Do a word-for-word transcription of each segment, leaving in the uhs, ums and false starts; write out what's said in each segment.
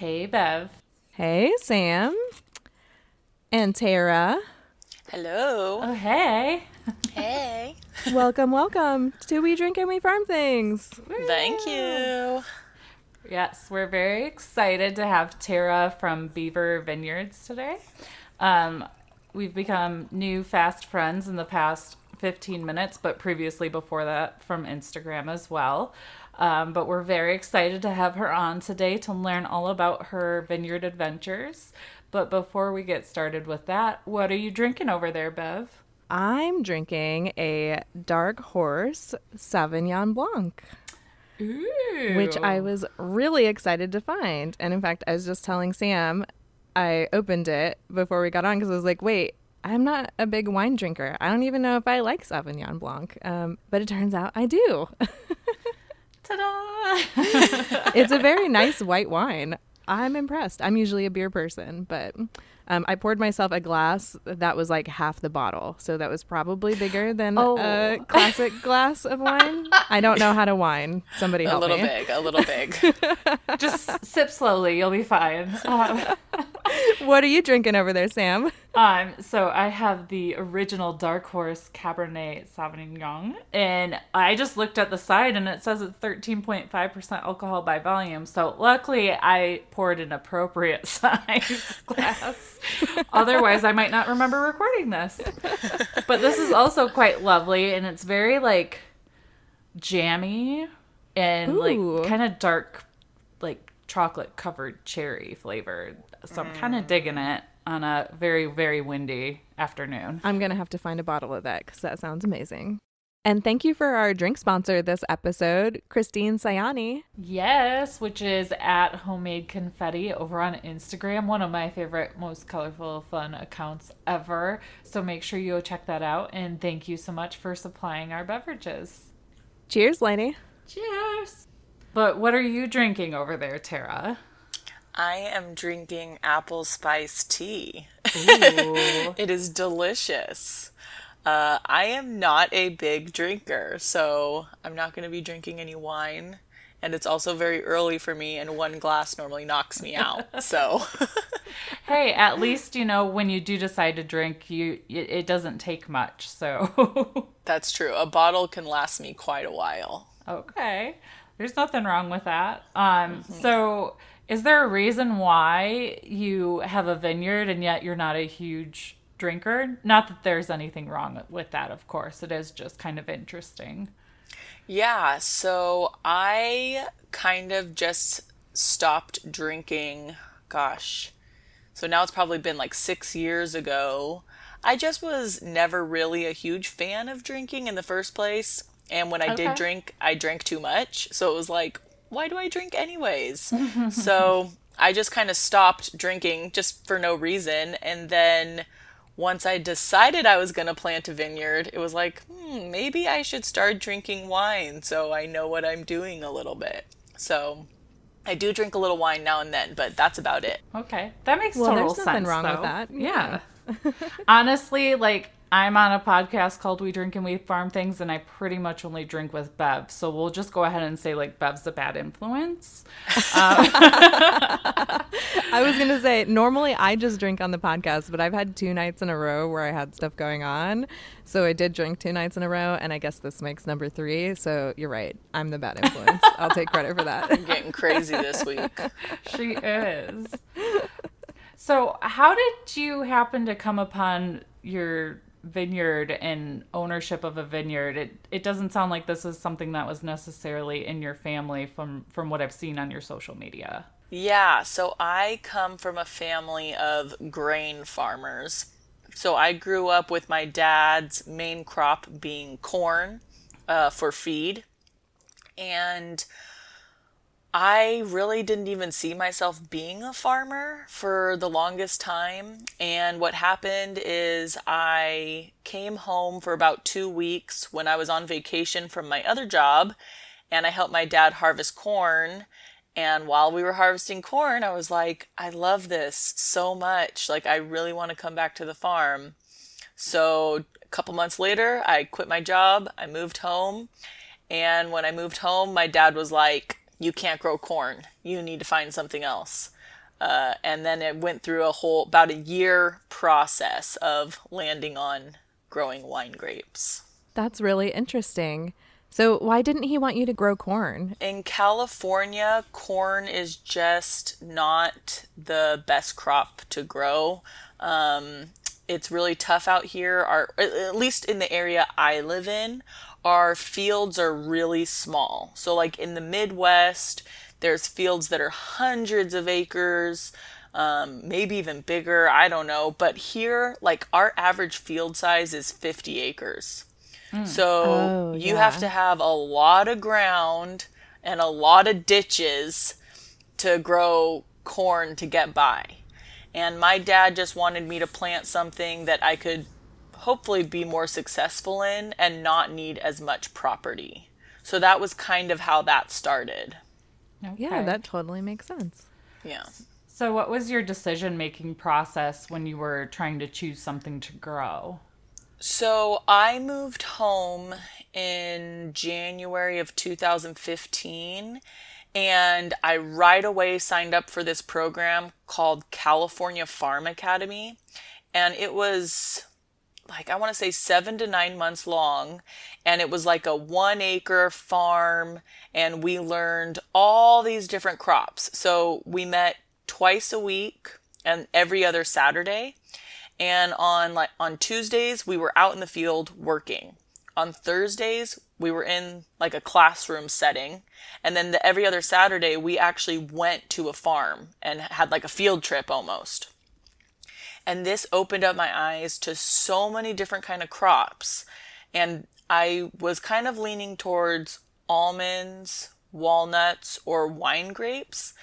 Hey, Bev. Hey, Sam. And Tara. Hello. Oh, hey. Hey. Welcome, welcome to We Drink and We Farm Things. Woo. Thank you. Yes, we're very excited to have Tara from Beaver Vineyards today. Um, we've become new fast friends in the past fifteen minutes, but previously before that from Instagram as well. Um, but we're very excited to have her on today to learn all about her vineyard adventures. But before we get started with that, what are you drinking over there, Bev? I'm drinking a Dark Horse Sauvignon Blanc. Ooh. Which I was really excited to find. And in fact, I was just telling Sam, I opened it before we got on because I was like, wait, I'm not a big wine drinker. I don't even know if I like Sauvignon Blanc. Um, but it turns out I do. Ta-da! It's a very nice white wine. I'm impressed. I'm usually a beer person, but um, I poured myself a glass that was like half the bottle. So that was probably bigger than oh. a classic glass of wine. I don't know how to wine. Somebody help me. A little me. big, a little big. Just sip slowly. You'll be fine. Um, what are you drinking over there, Sam? Um, so I have the original Dark Horse Cabernet Sauvignon, and I just looked at the side and it says it's thirteen point five percent alcohol by volume. So luckily I poured an appropriate size glass. Otherwise I might not remember recording this. But this is also quite lovely, and it's very like jammy and Ooh. like kind of dark, like chocolate covered cherry flavor. So I'm kind of digging it on a very, very windy afternoon. I'm going to have to find a bottle of that because that sounds amazing. And thank you for our drink sponsor this episode, Christine Sayani. Yes, which is at Homemade Confetti over on Instagram. One of my favorite, most colorful, fun accounts ever. So make sure you go check that out. And thank you so much for supplying our beverages. Cheers, Lainey. Cheers. But what are you drinking over there, Tara? I am drinking apple spice tea. It is delicious. Uh, I am not a big drinker, so I'm not going to be drinking any wine. And it's also very early for me, and one glass normally knocks me out. So, hey, at least, you know, when you do decide to drink, you it, it doesn't take much. So that's true. A bottle can last me quite a while. Okay. There's nothing wrong with that. Um, mm-hmm. So... Is there a reason why you have a vineyard and yet you're not a huge drinker? Not that there's anything wrong with that, of course. It is just kind of interesting. Yeah, so I kind of just stopped drinking, gosh. So now it's probably been like six years ago. I just was never really a huge fan of drinking in the first place. And when I okay. did drink, I drank too much. So it was like, why do I drink anyways? So I just kind of stopped drinking just for no reason. And then once I decided I was going to plant a vineyard, it was like, hmm, maybe I should start drinking wine so I know what I'm doing a little bit. So I do drink a little wine now and then, but that's about it. Okay. That makes well, total sense. There's nothing sense, wrong though. with that. Yeah. yeah. Honestly, like, I'm on a podcast called We Drink and We Farm Things, and I pretty much only drink with Bev. So we'll just go ahead and say, like, Bev's a bad influence. Um. I was going to say, normally I just drink on the podcast, but I've had two nights in a row where I had stuff going on. So I did drink two nights in a row, and I guess this makes number three. So you're right. I'm the bad influence. I'll take credit for that. I'm getting crazy this week. She is. So how did you happen to come upon your vineyard and ownership of a vineyard? It it doesn't sound like this is something that was necessarily in your family from, from what I've seen on your social media. Yeah, so I come from a family of grain farmers. So I grew up with my dad's main crop being corn uh, for feed. And I really didn't even see myself being a farmer for the longest time. And what happened is I came home for about two weeks when I was on vacation from my other job, and I helped my dad harvest corn. And while we were harvesting corn, I was like, I love this so much. Like, I really want to come back to the farm. So a couple months later, I quit my job. I moved home. And when I moved home, my dad was like, you can't grow corn. You need to find something else. Uh, and then it went through a whole, about a year process of landing on growing wine grapes. That's really interesting. So why didn't he want you to grow corn? In California, corn is just not the best crop to grow. Um, it's really tough out here. Our, at least in the area I live in, our fields are really small. So like in the Midwest, there's fields that are hundreds of acres, um, maybe even bigger, I don't know. But here, like our average field size is fifty acres. Mm. So oh, you yeah. have to have a lot of ground and a lot of ditches to grow corn to get by. And my dad just wanted me to plant something that I could hopefully be more successful in and not need as much property. So that was kind of how that started. Okay. Yeah, that totally makes sense. Yeah. So what was your decision-making process when you were trying to choose something to grow? So I moved home in January of two thousand fifteen, and I right away signed up for this program called California Farm Academy. And it was like, I want to say seven to nine months long. And it was like a one acre farm. And we learned all these different crops. So we met twice a week and every other Saturday. And on like on Tuesdays, we were out in the field working. On Thursdays, we were in like a classroom setting. And then the, every other Saturday, we actually went to a farm and had like a field trip almost. And this opened up my eyes to so many different kind of crops. And I was kind of leaning towards almonds, walnuts, or wine grapes.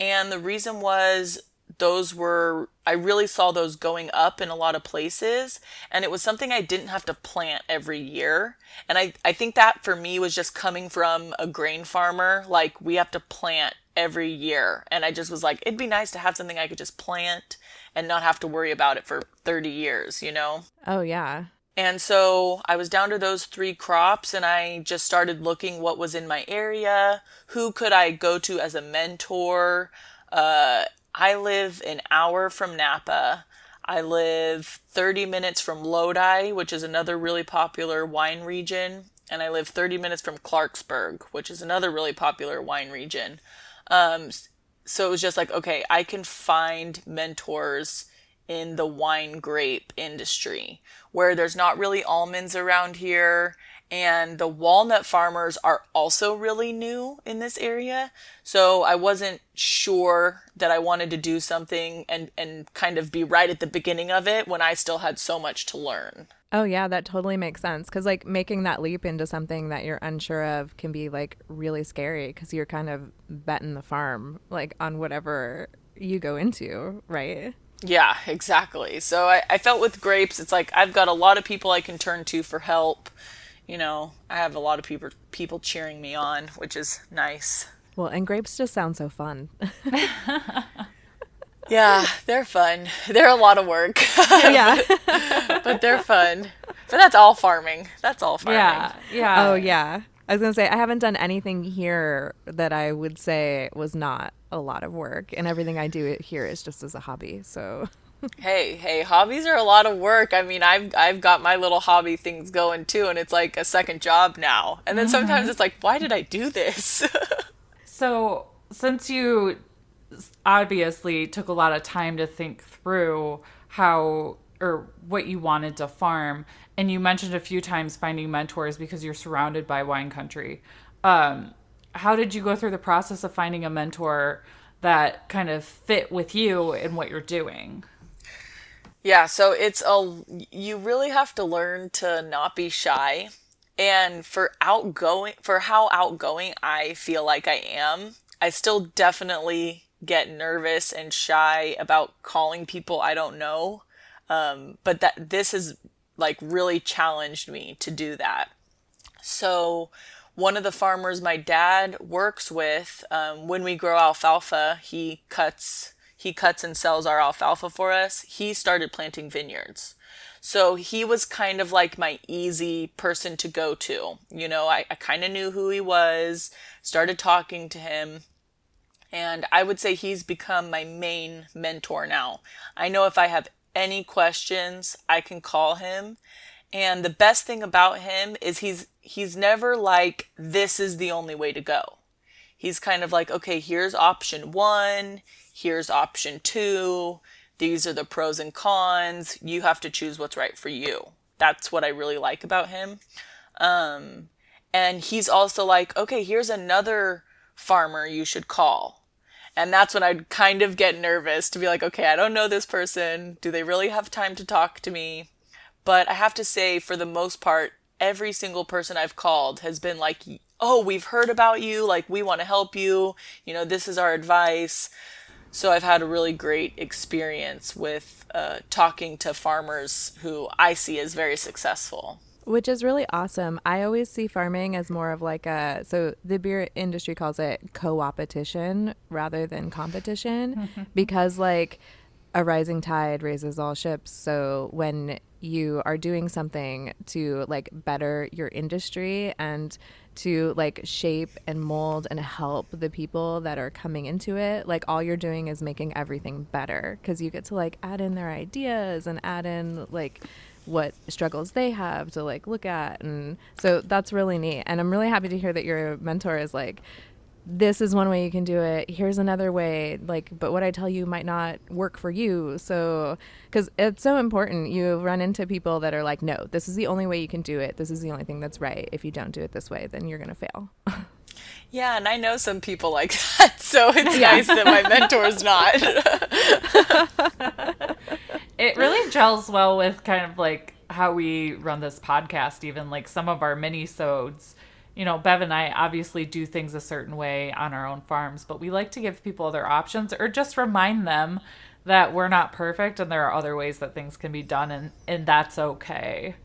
And the reason was, those were, I really saw those going up in a lot of places, and it was something I didn't have to plant every year. And I, I think that for me was just coming from a grain farmer, like we have to plant every year. And I just was like, it'd be nice to have something I could just plant and not have to worry about it for thirty years, you know? Oh, yeah. And so I was down to those three crops, and I just started looking what was in my area, who could I go to as a mentor, uh, I live an hour from Napa. I live thirty minutes from Lodi, which is another really popular wine region. And I live thirty minutes from Clarksburg, which is another really popular wine region. Um, so it was just like, okay, I can find mentors in the wine grape industry where there's not really almonds around here. And the walnut farmers are also really new in this area. So I wasn't sure that I wanted to do something and, and kind of be right at the beginning of it when I still had so much to learn. Oh, yeah, that totally makes sense. Because like making that leap into something that you're unsure of can be like really scary because you're kind of betting the farm like on whatever you go into, right? Yeah, exactly. So I, I felt with grapes, it's like I've got a lot of people I can turn to for help. You know, I have a lot of people people cheering me on, which is nice. Well, and grapes just sound so fun. Yeah, they're fun. They're a lot of work. Yeah. but, but they're fun. But that's all farming. That's all farming. Yeah. Yeah. Oh, yeah. I was going to say, I haven't done anything here that I would say was not a lot of work. And everything I do here is just as a hobby, so... Hey, hey, hobbies are a lot of work. I mean, I've I've got my little hobby things going too, and it's like a second job now. And then sometimes it's like, why did I do this? So since you obviously took a lot of time to think through how or what you wanted to farm, and you mentioned a few times finding mentors because you're surrounded by wine country, um, how did you go through the process of finding a mentor that kind of fit with you and what you're doing? Yeah, so it's a, you really have to learn to not be shy. And for outgoing, for how outgoing I feel like I am, I still definitely get nervous and shy about calling people I don't know. Um, but that this has like really challenged me to do that. So one of the farmers my dad works with, um, when we grow alfalfa, he cuts He cuts and sells our alfalfa for us. He started planting vineyards. So he was kind of like my easy person to go to. You know, I, I kind of knew who he was, started talking to him. And I would say he's become my main mentor now. I know if I have any questions, I can call him. And the best thing about him is he's he's never like, this is the only way to go. He's kind of like, okay, here's option one, here's option two, these are the pros and cons, you have to choose what's right for you. That's what I really like about him. Um, and he's also like, okay, here's another farmer you should call. And that's when I'd kind of get nervous to be like, okay, I don't know this person. Do they really have time to talk to me? But I have to say, for the most part, every single person I've called has been like, oh, we've heard about you. Like, we want to help you. You know, this is our advice. So I've had a really great experience with uh, talking to farmers who I see as very successful. Which is really awesome. I always see farming as more of like a, so the beer industry calls it co-opetition rather than competition, mm-hmm. because like a rising tide raises all ships. So when you are doing something to like better your industry and to like shape and mold and help the people that are coming into it, like all you're doing is making everything better because you get to like add in their ideas and add in like what struggles they have to like look at. And so that's really neat, and I'm really happy to hear that your mentor is like, this is one way you can do it, here's another way, like, but what I tell you might not work for you. So because it's so important, you run into people that are like, no, this is the only way you can do it, this is the only thing that's right, if you don't do it this way then you're gonna fail. Yeah, and I know some people like that, so it's yeah. nice that my mentor's not. It really gels well with kind of like how we run this podcast, even like some of our mini-sodes. You know, Bev and I obviously do things a certain way on our own farms, but we like to give people other options or just remind them that we're not perfect and there are other ways that things can be done, and, and that's okay.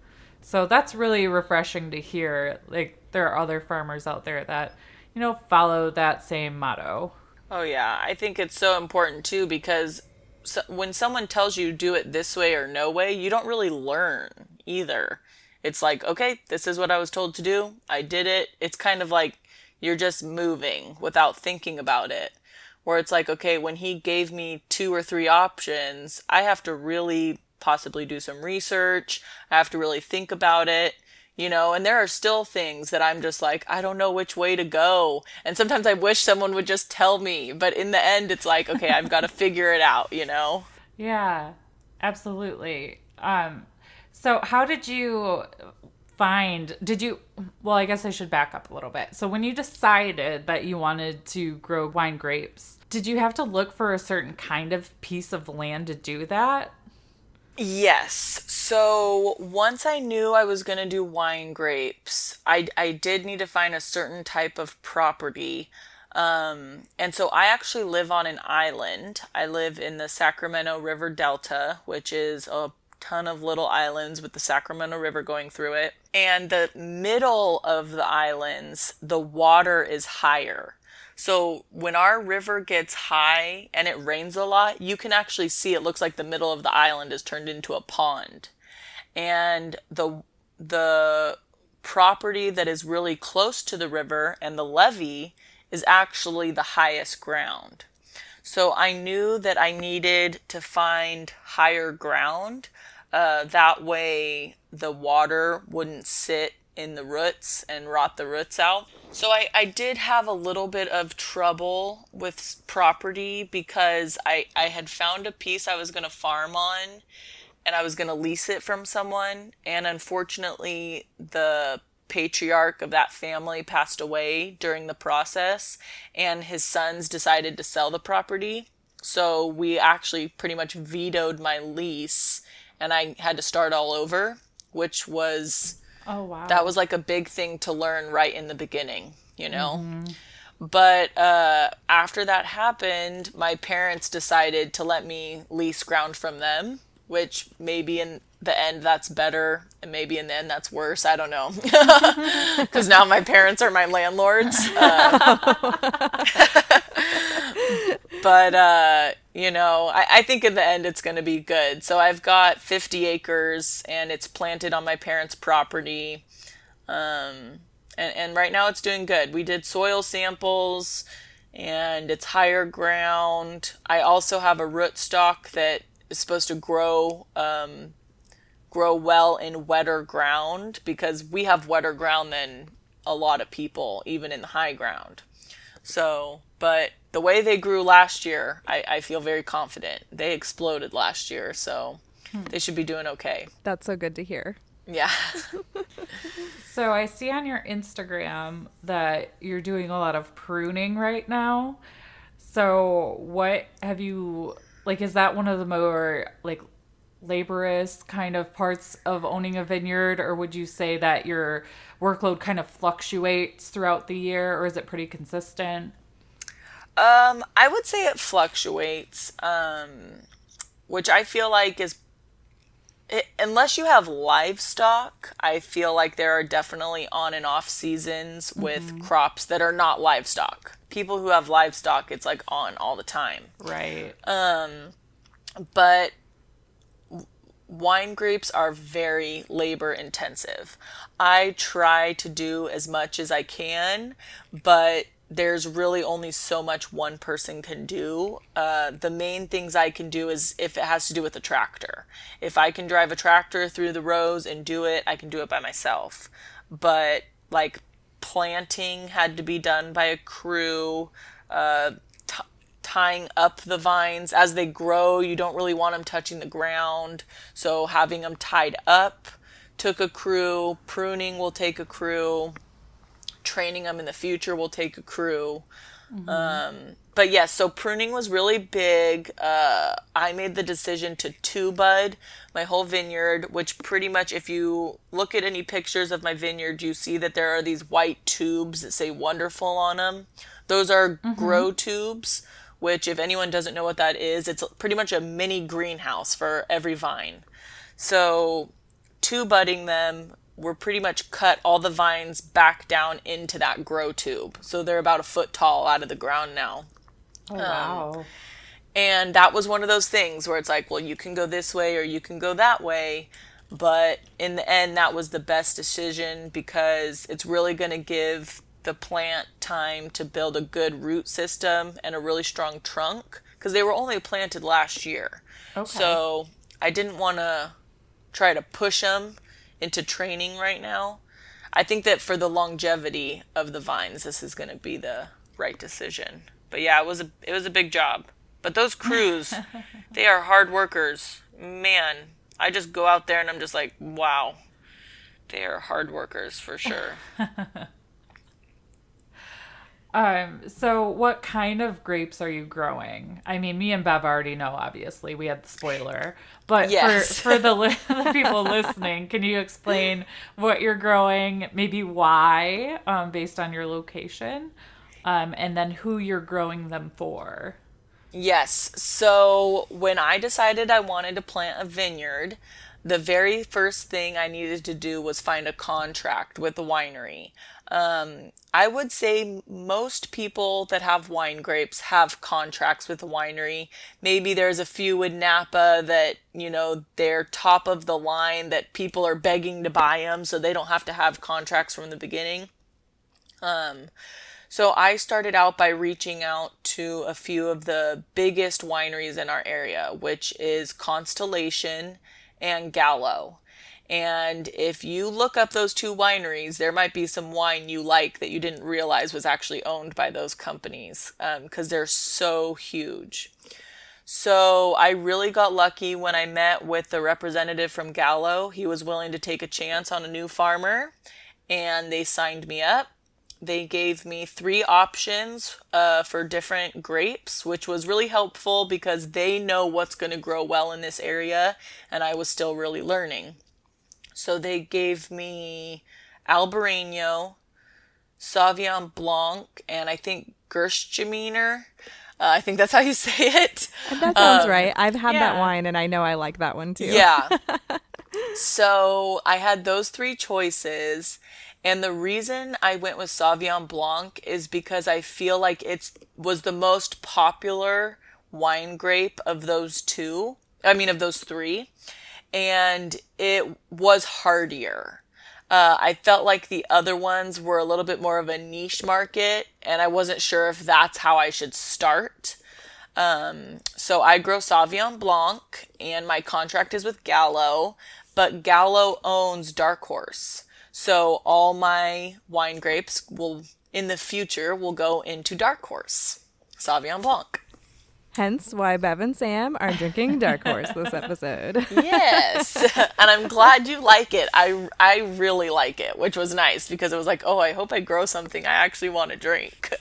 So that's really refreshing to hear. Like, there are other farmers out there that, you know, follow that same motto. Oh, yeah. I think it's so important, too, because so when someone tells you do it this way or no way, you don't really learn either. It's like, okay, this is what I was told to do. I did it. It's kind of like you're just moving without thinking about it. Where it's like, okay, when he gave me two or three options, I have to really possibly do some research. I have to really think about it, you know, and there are still things that I'm just like, I don't know which way to go. And sometimes I wish someone would just tell me, but in the end, it's like, okay, I've got to figure it out, you know? Yeah, absolutely. Um, so how did you find, did you, well, I guess I should back up a little bit. So when you decided that you wanted to grow wine grapes, did you have to look for a certain kind of piece of land to do that? Yes. So once I knew I was going to do wine grapes, I, I did need to find a certain type of property. Um, and so I actually live on an island. I live in the Sacramento River Delta, which is a ton of little islands with the Sacramento River going through it. And the middle of the islands, the water is higher. So when our river gets high and it rains a lot, you can actually see it looks like the middle of the island is turned into a pond. And the the property that is really close to the river and the levee is actually the highest ground. So I knew that I needed to find higher ground. Uh, that way the water wouldn't sit in the roots and rot the roots out. So I, I did have a little bit of trouble with property because I, I had found a piece I was going to farm on and I was going to lease it from someone. And unfortunately, the patriarch of that family passed away during the process and his sons decided to sell the property. So we actually pretty much vetoed my lease and I had to start all over, which was... Oh, wow. That was like a big thing to learn right in the beginning, you know? Mm-hmm. But uh, after that happened, my parents decided to let me lease ground from them, which maybe in the end that's better and maybe in the end that's worse. I don't know. Because now my parents are my landlords. Uh, But, uh, you know, I, I think in the end it's going to be good. So I've got fifty acres and it's planted on my parents' property. Um, and, and right now it's doing good. We did soil samples and it's higher ground. I also have a rootstock that is supposed to grow, um, grow well in wetter ground, because we have wetter ground than a lot of people, even in the high ground. So, but the way they grew last year, I, I feel very confident. They exploded last year, so they should be doing okay. That's so good to hear. Yeah. So I see on your Instagram that you're doing a lot of pruning right now. So what have you, like, is that one of the more, like, laborious kind of parts of owning a vineyard, or would you say that your workload kind of fluctuates throughout the year, or is it pretty consistent? Um, I would say it fluctuates, um, which I feel like is, it, unless you have livestock, I feel like there are definitely on and off seasons with mm-hmm. crops that are not livestock. People who have livestock, it's like on all the time. Right. Um, but wine grapes are very labor intensive. I try to do as much as I can, but there's really only so much one person can do. Uh, the main things I can do is if it has to do with a tractor. If I can drive a tractor through the rows and do it, I can do it by myself. But like planting had to be done by a crew, uh, t- tying up the vines. As they grow, you don't really want them touching the ground. So having them tied up took a crew. Pruning will take a crew. Training them in the future will take a crew. Mm-hmm. Um, but yes, yeah, so pruning was really big. Uh, I made the decision to two bud my whole vineyard, which pretty much, if you look at any pictures of my vineyard, you see that there are these white tubes that say wonderful on them. Those are mm-hmm. grow tubes, which if anyone doesn't know what that is, it's pretty much a mini greenhouse for every vine. So two budding them, we're pretty much cut all the vines back down into that grow tube. So they're about a foot tall out of the ground now. Oh, um, wow. And that was one of those things where it's like, well, you can go this way or you can go that way. But in the end, that was the best decision, because it's really going to give the plant time to build a good root system and a really strong trunk, because they were only planted last year. Okay. So I didn't want to try to push them into training right now. I think that for the longevity of the vines, this is going to be the right decision. But yeah, it was a it was a big job. But those crews, they are hard workers. Man, I just go out there and I'm just like, wow, they are hard workers for sure. Um, so what kind of grapes are you growing? I mean, me and Bev already know, obviously. We had the spoiler. But yes. for, for the, li- the people listening, can you explain what you're growing, maybe why, um, based on your location, um, and then who you're growing them for? Yes. So when I decided I wanted to plant a vineyard, the very first thing I needed to do was find a contract with the winery. Um, I would say most people that have wine grapes have contracts with the winery. Maybe there's a few in Napa that, you know, they're top of the line that people are begging to buy them, so they don't have to have contracts from the beginning. Um, so I started out by reaching out to a few of the biggest wineries in our area, which is Constellation and Gallo. And if you look up those two wineries, there might be some wine you like that you didn't realize was actually owned by those companies, because um, they're so huge. So I really got lucky when I met with the representative from Gallo. He was willing to take a chance on a new farmer, and they signed me up. They gave me three options uh, for different grapes, which was really helpful because they know what's going to grow well in this area, and I was still really learning. So they gave me Albarino, Sauvignon Blanc, and I think Gerstraminer. Uh, I think that's how you say it. That sounds um, right. I've had yeah. that wine, and I know I like that one too. Yeah. So I had those three choices, And the reason I went with Sauvignon Blanc is because I feel like it's was the most popular wine grape of those two. I mean, of those three. And it was hardier. Uh, I felt like the other ones were a little bit more of a niche market, and I wasn't sure if that's how I should start. Um, so I grow Sauvignon Blanc, and my contract is with Gallo, but Gallo owns Dark Horse. So all my wine grapes will, in the future, will go into Dark Horse, Sauvignon Blanc. Hence why Bev and Sam are drinking Dark Horse this episode. Yes. And I'm glad you like it. I, I really like it, which was nice because it was like, oh, I hope I grow something I actually want to drink.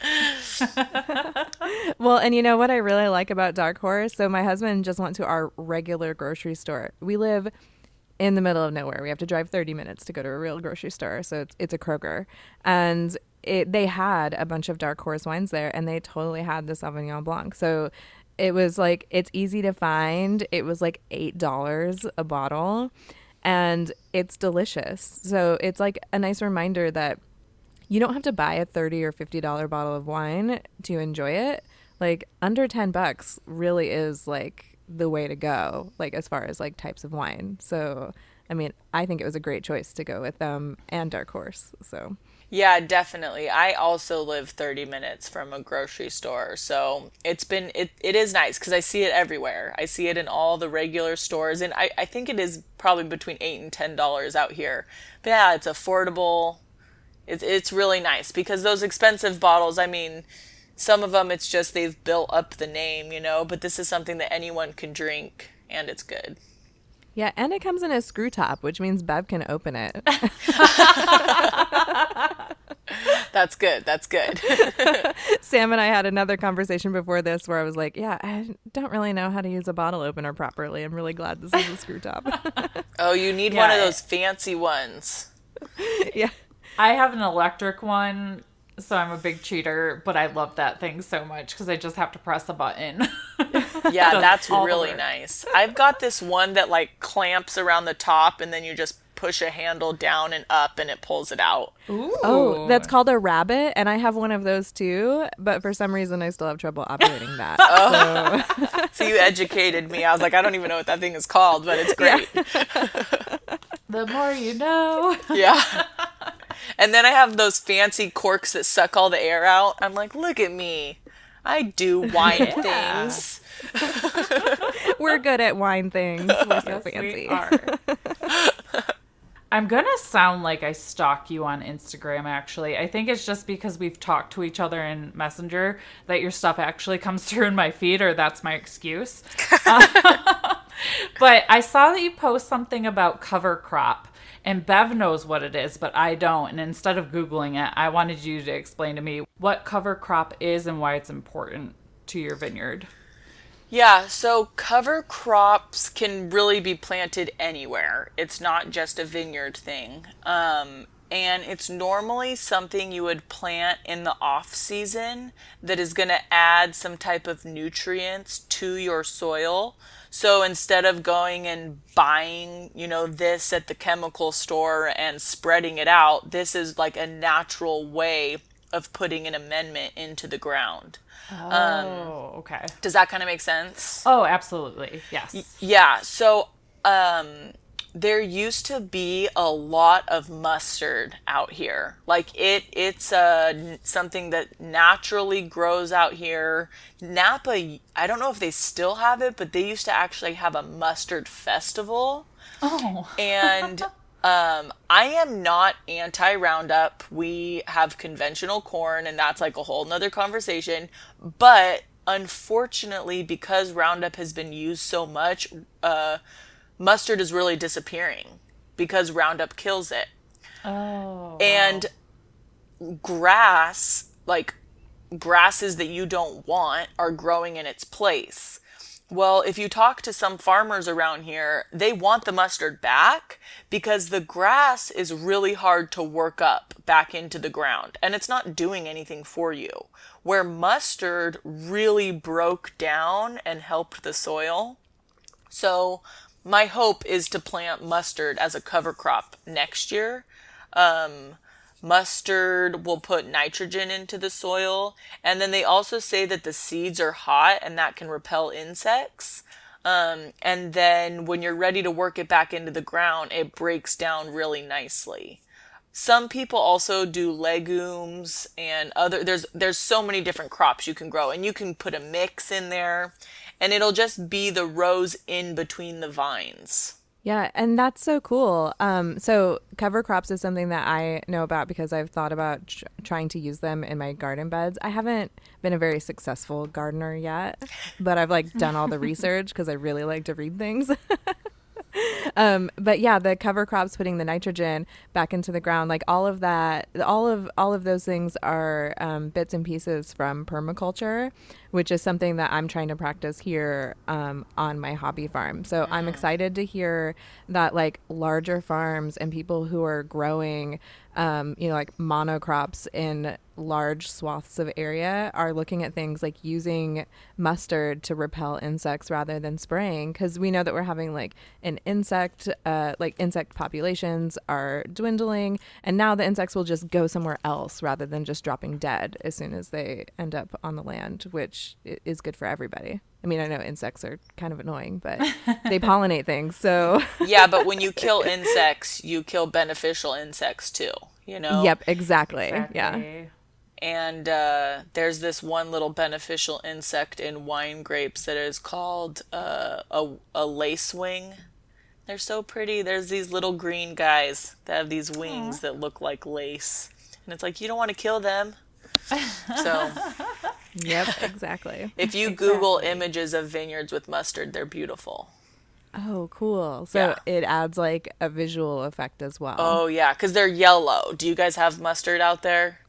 Well, and you know what I really like about Dark Horse? So my husband just went to our regular grocery store. We live in the middle of nowhere. We have to drive thirty minutes to go to a real grocery store. So it's, it's a Kroger. And it, they had a bunch of Dark Horse wines there, and they totally had the Sauvignon Blanc. So it was like, it's easy to find. It was like eight dollars a bottle, and it's delicious. So it's like a nice reminder that you don't have to buy a thirty dollars or fifty dollars bottle of wine to enjoy it. Like under ten bucks really is like the way to go, like as far as like types of wine. So, I mean, I think it was a great choice to go with them and Dark Horse. So yeah, definitely. I also live thirty minutes from a grocery store. So it's been, it, it is nice because I see it everywhere. I see it in all the regular stores. And I, I think it is probably between eight dollars and ten dollars out here. But yeah, it's affordable. It, it's really nice because those expensive bottles, I mean, some of them it's just they've built up the name, you know, but this is something that anyone can drink and it's good. Yeah, and it comes in a screw top, which means Bev can open it. That's good. That's good. Sam and I had another conversation before this where I was like, yeah, I don't really know how to use a bottle opener properly. I'm really glad this is a screw top. Oh, you need yeah. one of those fancy ones. Yeah. I have an electric one, so I'm a big cheater, but I love that thing so much because I just have to press a button. Yeah, that's really nice. I've got this one that like clamps around the top and then you just push a handle down and up and it pulls it out. Ooh. Oh, that's called a rabbit, and I have one of those too, but for some reason I still have trouble operating that. Oh. So. So you educated me. I was like, I don't even know what that thing is called, but it's great. Yeah. The more you know. Yeah. And then I have those fancy corks that suck all the air out. I'm like, look at me. I do wine yeah. things. We're good at wine things. We're so yes, fancy. We are. I'm going to sound like I stalk you on Instagram, actually. I think it's just because we've talked to each other in Messenger that your stuff actually comes through in my feed, or that's my excuse. uh, but I saw that you post something about cover crop. And Bev knows what it is, but I don't. And instead of Googling it, I wanted you to explain to me what cover crop is and why it's important to your vineyard. Yeah, so cover crops can really be planted anywhere. It's not just a vineyard thing. Um, and it's normally something you would plant in the off season that is going to add some type of nutrients to your soil. So instead of going and buying, you know, this at the chemical store and spreading it out, this is like a natural way of putting an amendment into the ground. Oh, um, okay. Does that kind of make sense? Oh, absolutely. Yes. Y- yeah. So um, there used to be a lot of mustard out here. Like it, it's uh, something that naturally grows out here. Napa, I don't know if they still have it, but they used to actually have a mustard festival. Oh. And um, I am not anti-Roundup. We have conventional corn, and that's like a whole nother conversation. But unfortunately, because Roundup has been used so much, uh, mustard is really disappearing because Roundup kills it. Oh. And grass, like grasses that you don't want, are growing in its place. Well, if you talk to some farmers around here, they want the mustard back because the grass is really hard to work up back into the ground, and it's not doing anything for you. Where mustard really broke down and helped the soil. So my hope is to plant mustard as a cover crop next year. Um, Mustard will put nitrogen into the soil. And then they also say that the seeds are hot and that can repel insects. Um, and then when you're ready to work it back into the ground, it breaks down really nicely. Some people also do legumes and other, there's, there's so many different crops you can grow, and you can put a mix in there and it'll just be the rows in between the vines. Yeah. And that's so cool. Um, so cover crops is something that I know about because I've thought about tr- trying to use them in my garden beds. I haven't been a very successful gardener yet, but I've like done all the research because I really like to read things. Um, but yeah, the cover crops, putting the nitrogen back into the ground, like all of that, all of all of those things are um, bits and pieces from permaculture, which is something that I'm trying to practice here um, on my hobby farm. So mm. I'm excited to hear that like larger farms and people who are growing, um, you know, like monocrops in large swaths of area are looking at things like using mustard to repel insects rather than spraying, because we know that we're having like an insect uh like insect populations are dwindling, and now the insects will just go somewhere else rather than just dropping dead as soon as they end up on the land, which is good for everybody. I mean, I know insects are kind of annoying, but they pollinate things, so yeah, but when you kill insects, you kill beneficial insects too, you know. Yep, exactly, exactly. Yeah. And uh, there's this one little beneficial insect in wine grapes that is called uh, a, a lacewing. They're so pretty. There's these little green guys that have these wings Aww. That look like lace. And it's like, you don't want to kill them. So, yep, exactly. If you exactly. Google images of vineyards with mustard, they're beautiful. Oh, cool. So yeah. It adds like a visual effect as well. Oh, yeah, because they're yellow. Do you guys have mustard out there?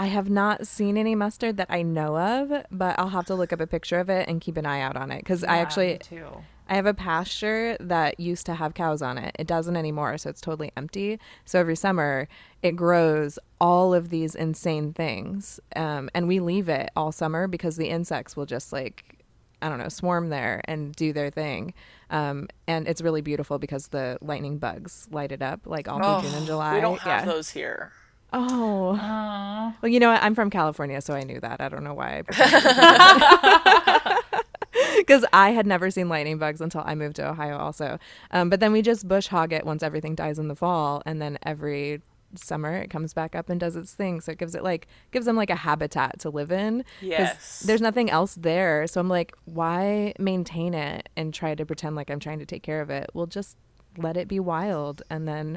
I have not seen any mustard that I know of, but I'll have to look up a picture of it and keep an eye out on it. Because yeah, I actually, I have a pasture that used to have cows on it. It doesn't anymore, so it's totally empty. So every summer, it grows all of these insane things. Um, and we leave it all summer because the insects will just like, I don't know, swarm there and do their thing. Um, and it's really beautiful because the lightning bugs light it up like all oh, through June and July. We don't have yeah. those here. Oh, Aww. Well, you know what? I'm from California, so I knew that. I don't know why. Because I, I had never seen lightning bugs until I moved to Ohio also. Um, but then we just bush hog it once everything dies in the fall. And then every summer it comes back up and does its thing. So it gives it like gives them like a habitat to live in. Yes. There's nothing else there. So I'm like, why maintain it and try to pretend like I'm trying to take care of it? We'll just let it be wild and then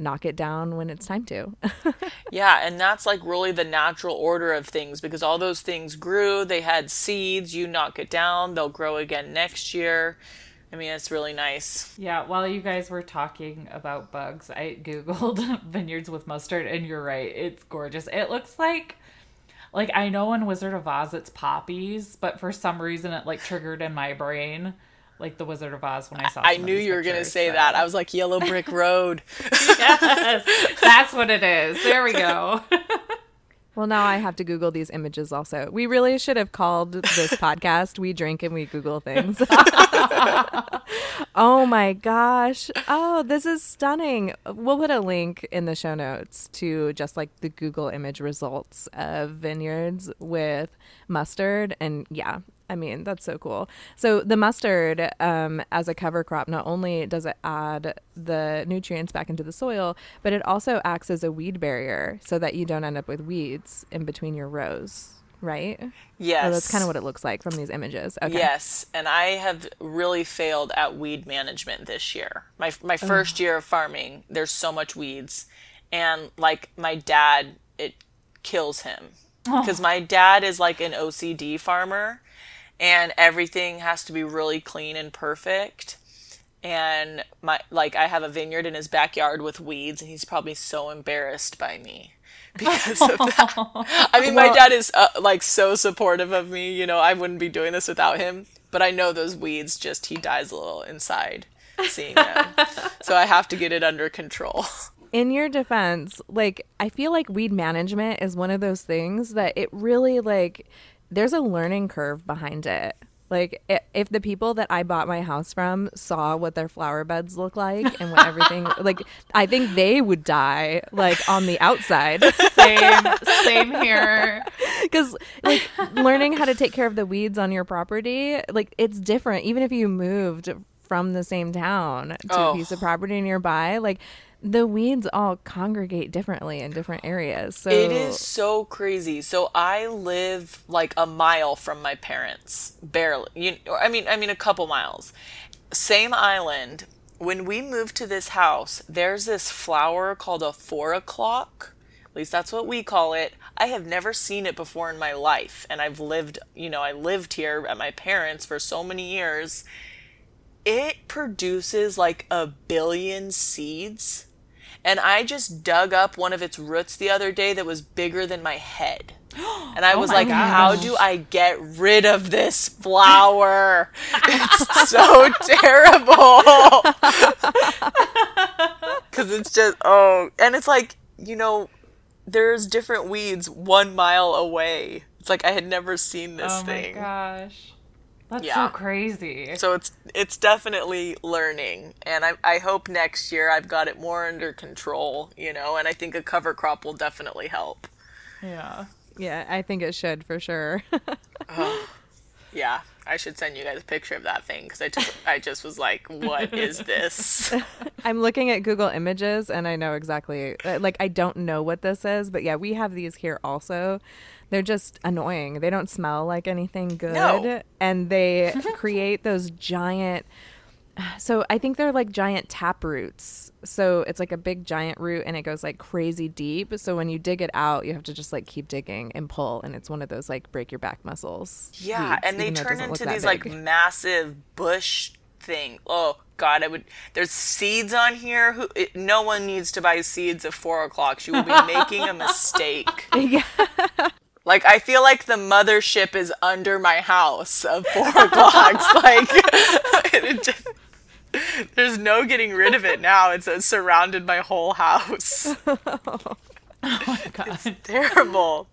knock it down when it's time to. Yeah, and that's like really the natural order of things, because all those things grew, they had seeds, you knock it down, they'll grow again next year. I mean, it's really nice. Yeah, while you guys were talking about bugs, I Googled vineyards with mustard, and you're right, it's gorgeous. It looks like like I know in Wizard of Oz it's poppies, but for some reason it like triggered in my brain like the Wizard of Oz when I saw. I knew you were going to say so. That. I was like, Yellow Brick Road. Yes, that's what it is. There we go. Well, now I have to Google these images also. We really should have called this podcast We Drink and We Google Things. Oh, my gosh. Oh, this is stunning. We'll put a link in the show notes to just like the Google image results of vineyards with mustard. And yeah. I mean, that's so cool. So the mustard um, as a cover crop, not only does it add the nutrients back into the soil, but it also acts as a weed barrier so that you don't end up with weeds in between your rows, right? Yes. So that's kind of what it looks like from these images. Okay. Yes. And I have really failed at weed management this year. My, my first Ugh. year of farming, there's so much weeds. And like my dad, it kills him. Because oh. my dad is like an O C D farmer. And everything has to be really clean and perfect. And my like I have a vineyard in his backyard with weeds, and he's probably so embarrassed by me because of that. I mean, well, my dad is uh, like so supportive of me. You know, I wouldn't be doing this without him. But I know those weeds, just he dies a little inside seeing them. So I have to get it under control. In your defense, like I feel like weed management is one of those things that it really like. There's a learning curve behind it. Like, if the people that I bought my house from saw what their flower beds look like and what everything, like, I think they would die, like, on the outside. Same, same here. Because, like, learning how to take care of the weeds on your property, like, it's different. Even if you moved from the same town to oh. a piece of property nearby, like, the weeds all congregate differently in different areas. So it is so crazy. So I live like a mile from my parents, barely. You, I mean, I mean a couple miles. Same island. When we moved to this house, there's this flower called a four o'clock. At least that's what we call it. I have never seen it before in my life, and I've lived, you know, I lived here at my parents for so many years. It produces like a billion seeds. And I just dug up one of its roots the other day that was bigger than my head. And I oh was like, gosh. How do I get rid of this flower? It's so terrible. Because it's just, oh. And it's like, you know, there's different weeds one mile away. It's like I had never seen this oh thing. Oh, my gosh. That's yeah. so crazy. So it's it's definitely learning, and I I hope next year I've got it more under control, you know, and I think a cover crop will definitely help. Yeah. Yeah, I think it should for sure. oh, yeah, I should send you guys a picture of that thing because I, took, I just was like, what is this? I'm looking at Google Images, and I know exactly, like, I don't know what this is, but yeah, we have these here also. They're just annoying. They don't smell like anything good. No. And they create those giant... So I think they're like giant tap roots. So it's like a big giant root and it goes like crazy deep. So when you dig it out, you have to just like keep digging and pull. And it's one of those like break your back muscles. Yeah. Weeds, and they turn into these big. like massive bush thing. Oh, God. I would. There's seeds on here. Who? It, no one needs to buy seeds at four o'clock. She will be making a mistake. Yeah. Like, I feel like the mothership is under my house of four o'clocks. Like, it just, there's no getting rid of it now. It's, it's surrounded my whole house. Oh, my God. It's terrible.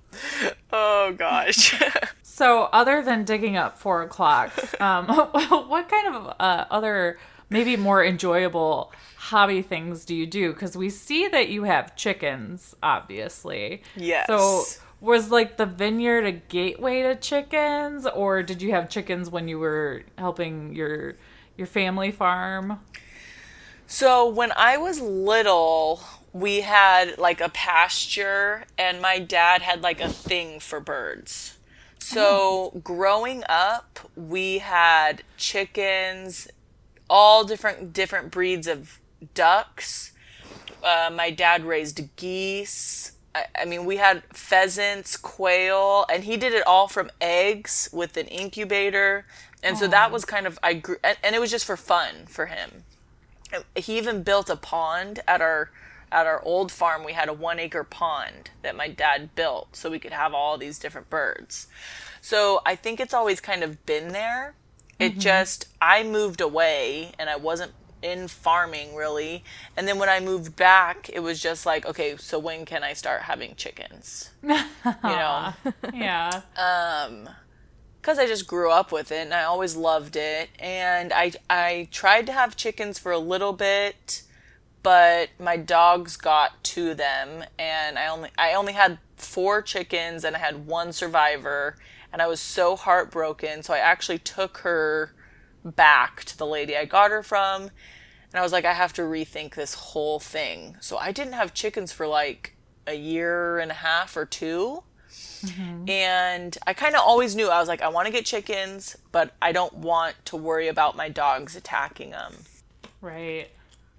Oh, gosh. So, other than digging up four o'clocks, um, what kind of uh, other, maybe more enjoyable hobby things do you do? Because we see that you have chickens, obviously. Yes. So... was, like, the vineyard a gateway to chickens, or did you have chickens when you were helping your your family farm? So when I was little, we had, like, a pasture, and my dad had, like, a thing for birds. So oh. growing up, we had chickens, all different different breeds of ducks. Uh, my dad raised geese. I mean, we had pheasants, quail, and he did it all from eggs with an incubator. And Aww. so that was kind of, I grew, and, and it was just for fun for him. He even built a pond at our, at our old farm. We had a one acre pond that my dad built so we could have all these different birds. So I think it's always kind of been there. It mm-hmm. just, I moved away and I wasn't in farming really, and then when I moved back it was just like, okay, so when can I start having chickens, you know? Yeah. Um because I just grew up with it and I always loved it, and I I tried to have chickens for a little bit, but my dogs got to them, and I only I only had four chickens and I had one survivor, and I was so heartbroken, so I actually took her back to the lady I got her from, and I was like, I have to rethink this whole thing. So I didn't have chickens for like a year and a half or two, mm-hmm. and I kind of always knew, I was like, I want to get chickens, but I don't want to worry about my dogs attacking them. Right.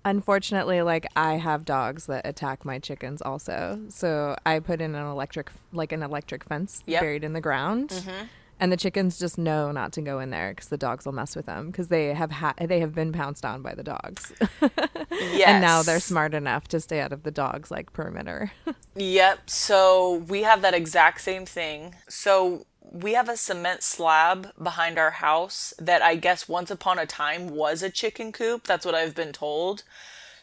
Unfortunately, like, I have dogs that attack my chickens also, so I put in an electric like an electric fence yep. buried in the ground. Mm-hmm. And the chickens just know not to go in there because the dogs will mess with them, because they have ha- they have been pounced on by the dogs. Yes. And now they're smart enough to stay out of the dogs' like perimeter. Yep. So we have that exact same thing. So we have a cement slab behind our house that I guess once upon a time was a chicken coop. That's what I've been told.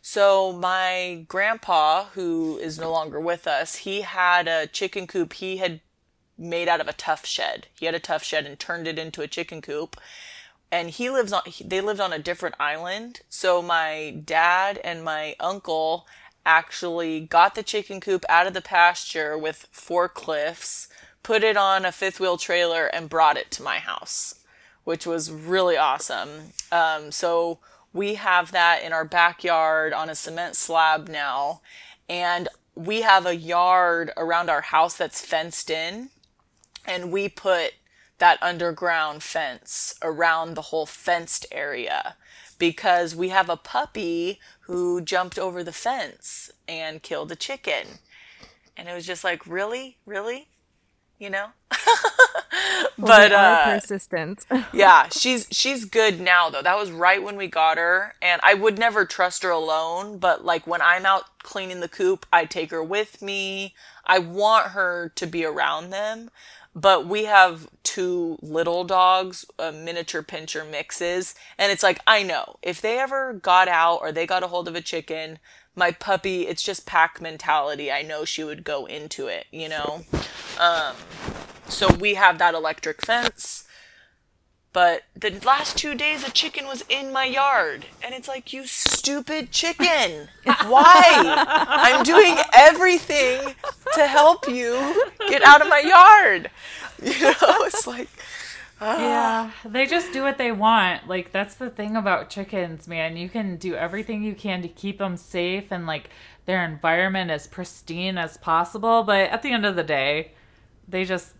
So my grandpa, who is no longer with us, he had a chicken coop he had made out of a tough shed. He had a tough shed and turned it into a chicken coop. And he lives on, they lived on a different island. So my dad and my uncle actually got the chicken coop out of the pasture with forklifts, put it on a fifth wheel trailer, and brought it to my house, which was really awesome. Um, so we have that in our backyard on a cement slab now. And we have a yard around our house that's fenced in, and we put that underground fence around the whole fenced area because we have a puppy who jumped over the fence and killed a chicken. And it was just like, really, really, you know, but, well, uh, persistent. Yeah, she's, she's good now though. That was right when we got her, and I would never trust her alone, but like when I'm out cleaning the coop, I take her with me. I want her to be around them, but we have two little dogs, uh, miniature pincher mixes. And it's like, I know if they ever got out or they got a hold of a chicken, my puppy, it's just pack mentality. I know she would go into it, you know? Um, so we have that electric fence, but the last two days a chicken was in my yard, and it's like, you stupid chicken. Why? I'm doing everything to help you get out of my yard. You know, it's like, oh. Yeah, they just do what they want. Like, that's the thing about chickens, man. You can do everything you can to keep them safe and, like, their environment as pristine as possible. But at the end of the day, they just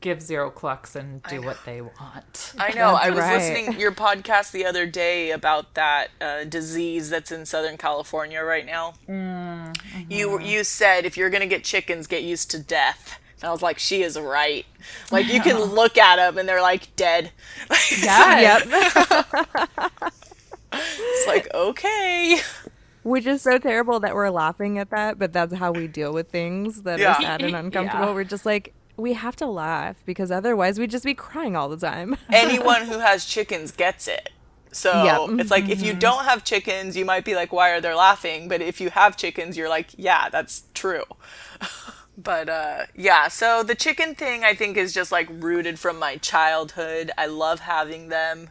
give zero clucks and do what they want. I know. That's I was right. listening to your podcast the other day about that uh, disease that's in Southern California right now. Mm-hmm. You, you said if you're going to get chickens, get used to death. And I was like, she is right. Like, you can look at them and they're like dead. Yeah. Yep. It's like, okay. Which is so terrible that we're laughing at that, but that's how we deal with things that yeah. are sad and uncomfortable. Yeah. We're just like, we have to laugh because otherwise we'd just be crying all the time. Anyone who has chickens gets it. So yep. It's like, mm-hmm. if you don't have chickens, you might be like, why are they laughing? But if you have chickens, you're like, yeah, that's true. But, uh, yeah, so the chicken thing, I think, is just, like, rooted from my childhood. I love having them,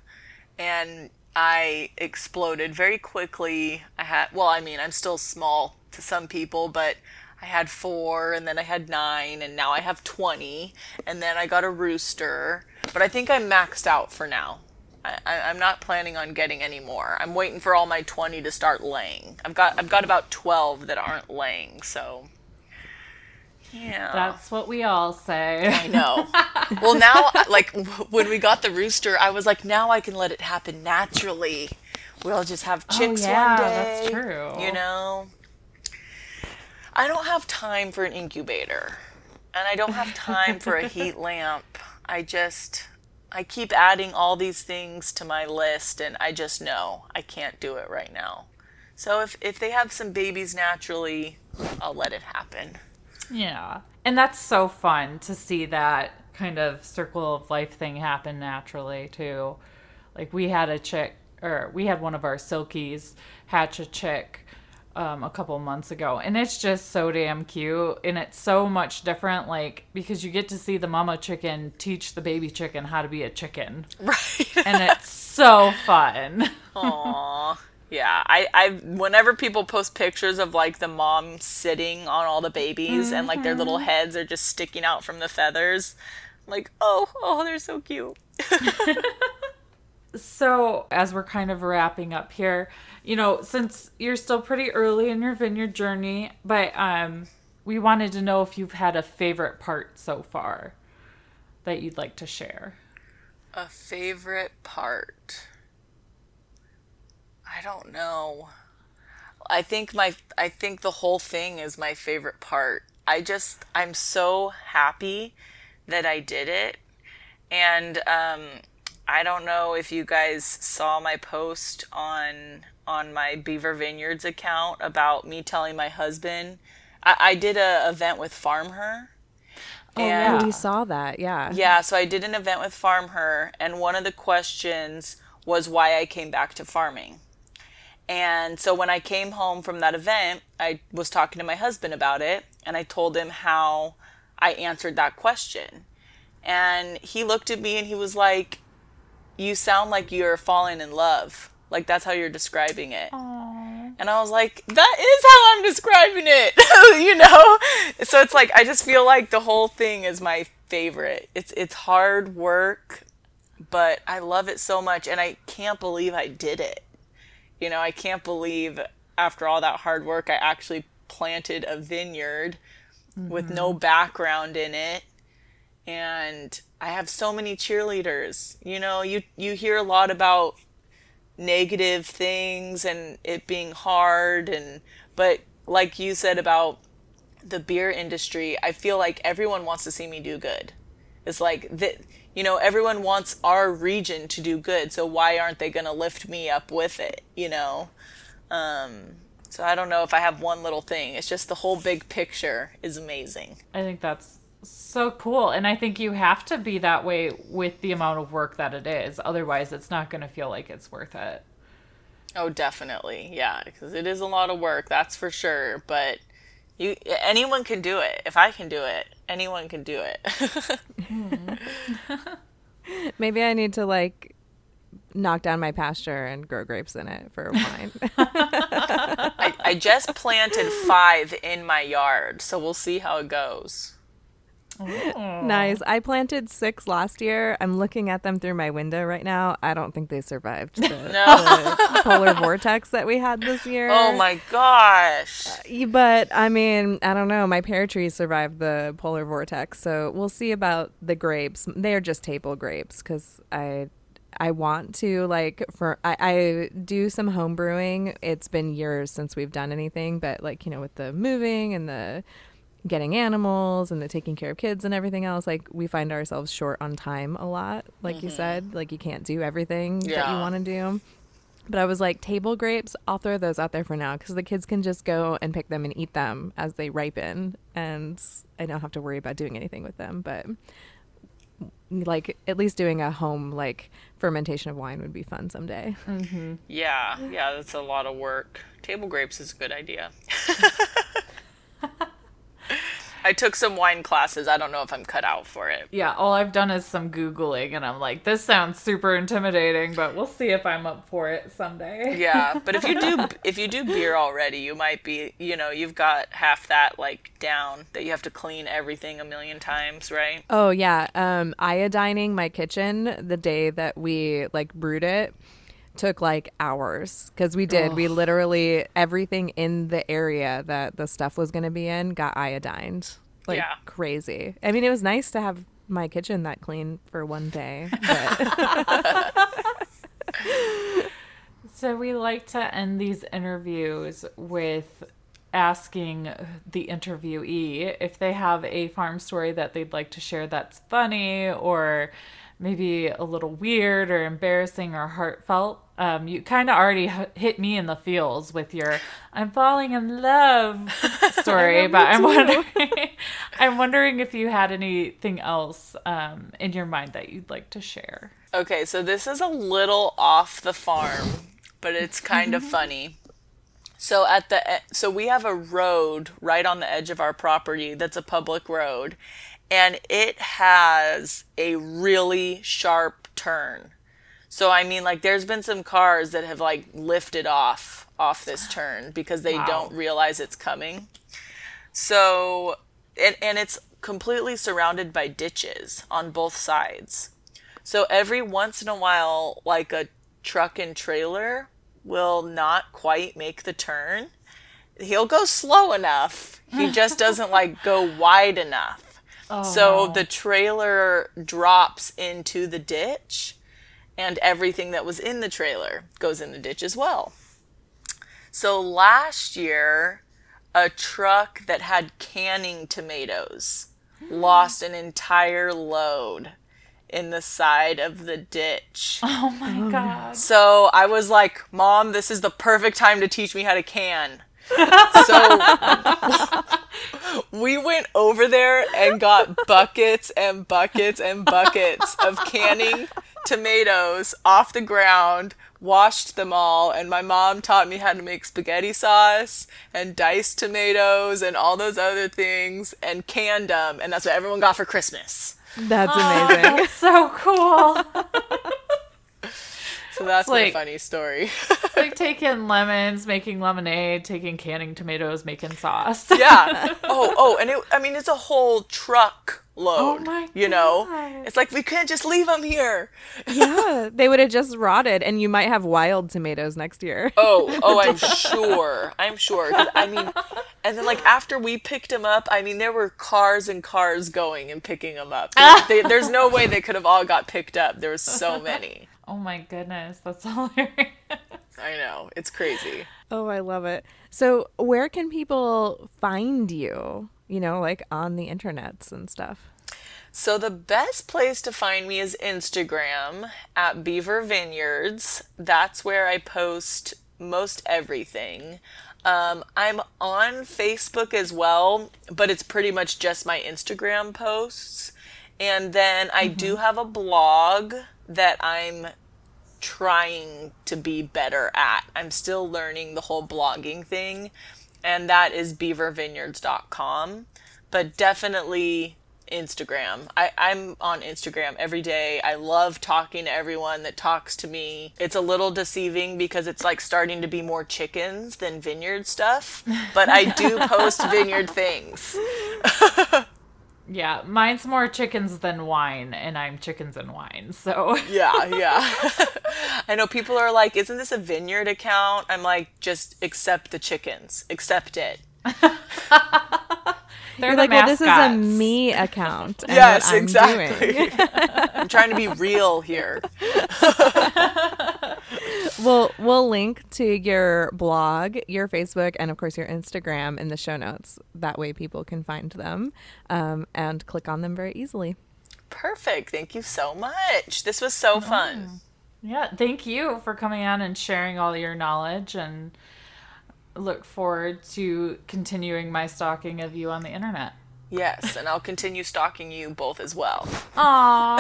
and I exploded very quickly. I had, well, I mean, I'm still small to some people, but I had four, and then I had nine, and now I have twenty, and then I got a rooster. But I think I'm maxed out for now. I, I, I'm not planning on getting any more. I'm waiting for all my twenty to start laying. I've got, I've got about twelve that aren't laying, so... Yeah. That's what we all say. I know. Well, now, like, when we got the rooster, I was like, now I can let it happen naturally. We'll just have chicks oh, yeah, one day. That's true. You know? I don't have time for an incubator. And I don't have time for a heat lamp. I just, I keep adding all these things to my list, and I just know I can't do it right now. So if, if they have some babies naturally, I'll let it happen. Yeah. And that's so fun to see that kind of circle of life thing happen naturally too. Like, we had a chick, or we had one of our silkies hatch a chick um, a couple months ago, and it's just so damn cute. And it's so much different, like, because you get to see the mama chicken teach the baby chicken how to be a chicken. Right. And it's so fun. Aww. Yeah, I, I, whenever people post pictures of, like, the mom sitting on all the babies mm-hmm. and, like, their little heads are just sticking out from the feathers, I'm like, oh, oh, they're so cute. So, as we're kind of wrapping up here, you know, since you're still pretty early in your vineyard journey, but um, we wanted to know if you've had a favorite part so far that you'd like to share. A favorite part... I don't know. I think my, I think the whole thing is my favorite part. I just, I'm so happy that I did it. And, um, I don't know if you guys saw my post on, on my Beaver Vineyards account about me telling my husband, I, I did a event with FarmHer. Oh, yeah. We saw that. Yeah. Yeah. So I did an event with FarmHer, and one of the questions was why I came back to farming. And so when I came home from that event, I was talking to my husband about it, and I told him how I answered that question. And he looked at me and he was like, you sound like you're falling in love. Like, that's how you're describing it. Aww. And I was like, that is how I'm describing it, you know? So it's like, I just feel like the whole thing is my favorite. It's it's hard work, but I love it so much. And I can't believe I did it. You know, I can't believe after all that hard work, I actually planted a vineyard mm-hmm. with no background in it. And I have so many cheerleaders. You know, you, you hear a lot about negative things and it being hard, and but like you said about the beer industry, I feel like everyone wants to see me do good. It's like that, you know, everyone wants our region to do good, so why aren't they going to lift me up with it, you know? Um, so I don't know if I have one little thing. It's just the whole big picture is amazing. I think that's so cool. And I think you have to be that way with the amount of work that it is. Otherwise, it's not going to feel like it's worth it. Oh, definitely. Yeah, because it is a lot of work. That's for sure. But you, anyone can do it. If I can do it, anyone can do it. mm-hmm. Maybe I need to, like, knock down my pasture and grow grapes in it for wine. I, I just planted five in my yard, so we'll see how it goes. Aww. Nice. I planted six last year. I'm looking at them through my window right now. I don't think they survived the, no. the polar vortex that we had this year. Oh my gosh. Uh, but I mean, I don't know. My pear trees survived the polar vortex. So we'll see about the grapes. They're just table grapes because I I want to, like, for I, I do some home brewing. It's been years since we've done anything, but, like, you know, with the moving and the getting animals and the taking care of kids and everything else, like, we find ourselves short on time a lot, like mm-hmm. you said, like, you can't do everything yeah. that you want to do. But I was like, table grapes, I'll throw those out there for now because the kids can just go and pick them and eat them as they ripen, and I don't have to worry about doing anything with them. But, like, at least doing a home, like, fermentation of wine would be fun someday. Mm-hmm. Yeah, yeah, that's a lot of work. Table grapes is a good idea. I took some wine classes. I don't know if I'm cut out for it. Yeah, all I've done is some Googling, and I'm like, this sounds super intimidating, but we'll see if I'm up for it someday. Yeah, but if you do if you do beer already, you might be, you know, you've got half that, like, down, that you have to clean everything a million times, right? Oh, yeah. Um, iodining my kitchen the day that we, like, brewed it took, like, hours because we did. Ugh. We literally, everything in the area that the stuff was going to be in got iodined. Like, yeah. Crazy. I mean, it was nice to have my kitchen that clean for one day. But... So we like to end these interviews with asking the interviewee if they have a farm story that they'd like to share that's funny or maybe a little weird or embarrassing or heartfelt. Um, you kind of already h- hit me in the feels with your "I'm falling in love" story, but I'm wondering, I'm wondering if you had anything else um, in your mind that you'd like to share. Okay, so this is a little off the farm, but it's kind of funny. So at the so we have a road right on the edge of our property that's a public road. And it has a really sharp turn. So, I mean, like, there's been some cars that have, like, lifted off off this turn because they wow. don't realize it's coming. So, and, and it's completely surrounded by ditches on both sides. So every once in a while, like, a truck and trailer will not quite make the turn. He'll go slow enough. He just doesn't, like, go wide enough. Oh. So the trailer drops into the ditch, and everything that was in the trailer goes in the ditch as well. So last year, a truck that had canning tomatoes mm-hmm. lost an entire load in the side of the ditch. Oh, my oh, God. So I was like, Mom, this is the perfect time to teach me how to can. So we went over there and got buckets and buckets and buckets of canning tomatoes off the ground, washed them all, and my mom taught me how to make spaghetti sauce and diced tomatoes and all those other things and canned them, and that's what everyone got for Christmas. That's amazing. Oh, that's so cool. So that's like, my funny story. It's like taking lemons, making lemonade, taking canning tomatoes, making sauce. Yeah. Oh, oh, and it, I mean, it's a whole truck load. Oh my God. You know? It's like, we can't just leave them here. Yeah. They would have just rotted, and you might have wild tomatoes next year. Oh, oh, I'm sure. I'm sure. I mean, and then, like, after we picked them up, I mean, there were cars and cars going and picking them up. They, they, there's no way they could have all got picked up. There were so many. Oh my goodness, that's hilarious. I know, it's crazy. Oh, I love it. So where can people find you, you know, like on the internets and stuff? So the best place to find me is Instagram at Beaver Vineyards. That's where I post most everything. Um, I'm on Facebook as well, but it's pretty much just my Instagram posts. And then I mm-hmm. do have a blog that I'm trying to be better at. I'm still learning the whole blogging thing, and that is beaver vineyards dot com. But definitely Instagram. I, I'm on Instagram every day. I love talking to everyone that talks to me. It's a little deceiving because it's like starting to be more chickens than vineyard stuff, but I do post vineyard things. Yeah, mine's more chickens than wine, and I'm chickens and wine, so. Yeah, yeah. I know people are like, isn't this a vineyard account? I'm like, just accept the chickens. Accept it. They're You're the like, mascots. Well, this is a me account. Yes, I'm exactly. I'm trying to be real here. Well, we'll link to your blog, your Facebook, and of course your Instagram in the show notes. That way people can find them um, and click on them very easily. Perfect. Thank you so much. This was so fun. Yeah. Thank you for coming on and sharing all your knowledge, and look forward to continuing my stalking of you on the internet. Yes, and I'll continue stalking you both as well. Aww.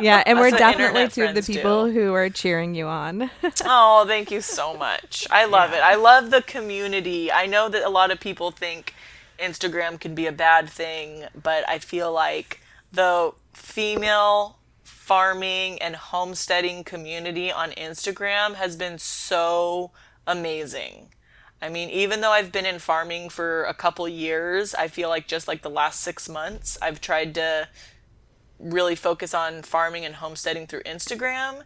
Yeah, and we're definitely two of the people do. who are cheering you on. Oh, thank you so much. I love yeah. it. I love the community. I know that a lot of people think Instagram can be a bad thing, but I feel like the female farming and homesteading community on Instagram has been so amazing. I mean, even though I've been in farming for a couple years, I feel like just like the last six months, I've tried to really focus on farming and homesteading through Instagram.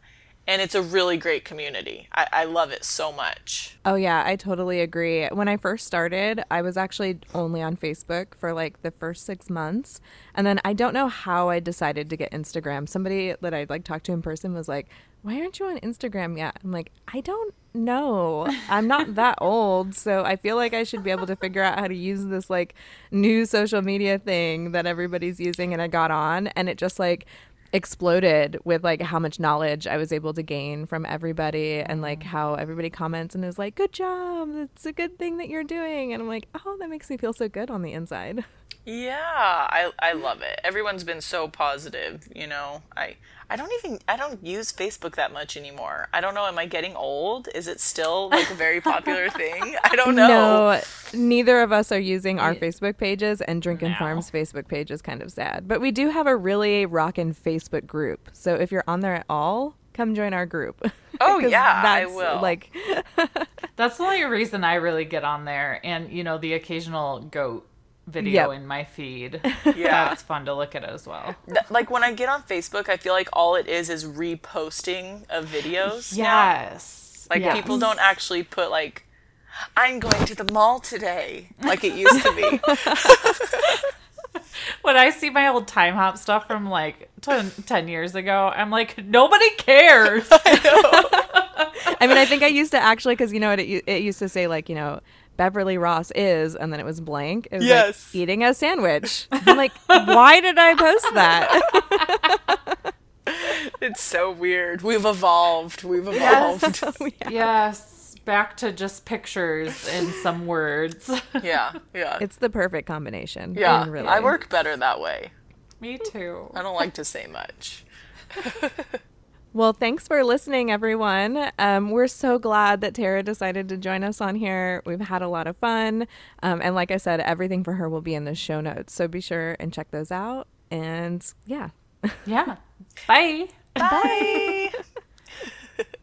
And it's a really great community. I, I love it so much. Oh, yeah, I totally agree. When I first started, I was actually only on Facebook for like the first six months. And then I don't know how I decided to get Instagram. Somebody that I'd like talked to in person was like, why aren't you on Instagram yet? I'm like, I don't know. I'm not that old, so I feel like I should be able to figure out how to use this like new social media thing that everybody's using. And I got on, and it just like exploded with like how much knowledge I was able to gain from everybody, and like how everybody comments and is like, good job, it's a good thing that you're doing. And I'm like, oh, that makes me feel so good on the inside. Yeah, I I love it. Everyone's been so positive, you know. I I don't even I don't use Facebook that much anymore. I don't know, am I getting old? Is it still like a very popular thing? I don't know. No, neither of us are using our Facebook pages, and Drinkin' no. Farm's Facebook page is kind of sad. But we do have a really rockin' Facebook group. So if you're on there at all, come join our group. Oh, yeah, I will. Like that's the only reason I really get on there, and you know, the occasional goat video yep. in my feed. Yeah, that's fun to look at as well. Like when I get on Facebook, I feel like all it is is reposting of videos. Yes, now. like yes. people don't actually put like, I'm going to the mall today, like it used to be. When I see my old Time Hop stuff from like ten, ten years ago, I'm like, nobody cares. I know. I mean, I think I used to actually, because you know what it, it used to say, like, you know, Beverly Ross is, and then it was blank. It was yes. like, eating a sandwich. I'm like, why did I post that? It's so weird. We've evolved. We've evolved. Yes. Yeah. Yes. Back to just pictures and some words. Yeah. Yeah. It's the perfect combination. Yeah. And really, I work better that way. Me too. I don't like to say much. Well, thanks for listening, everyone. Um, we're so glad that Tara decided to join us on here. We've had a lot of fun. Um, and like I said, everything for her will be in the show notes. So be sure and check those out. And yeah. Yeah. Bye. Bye.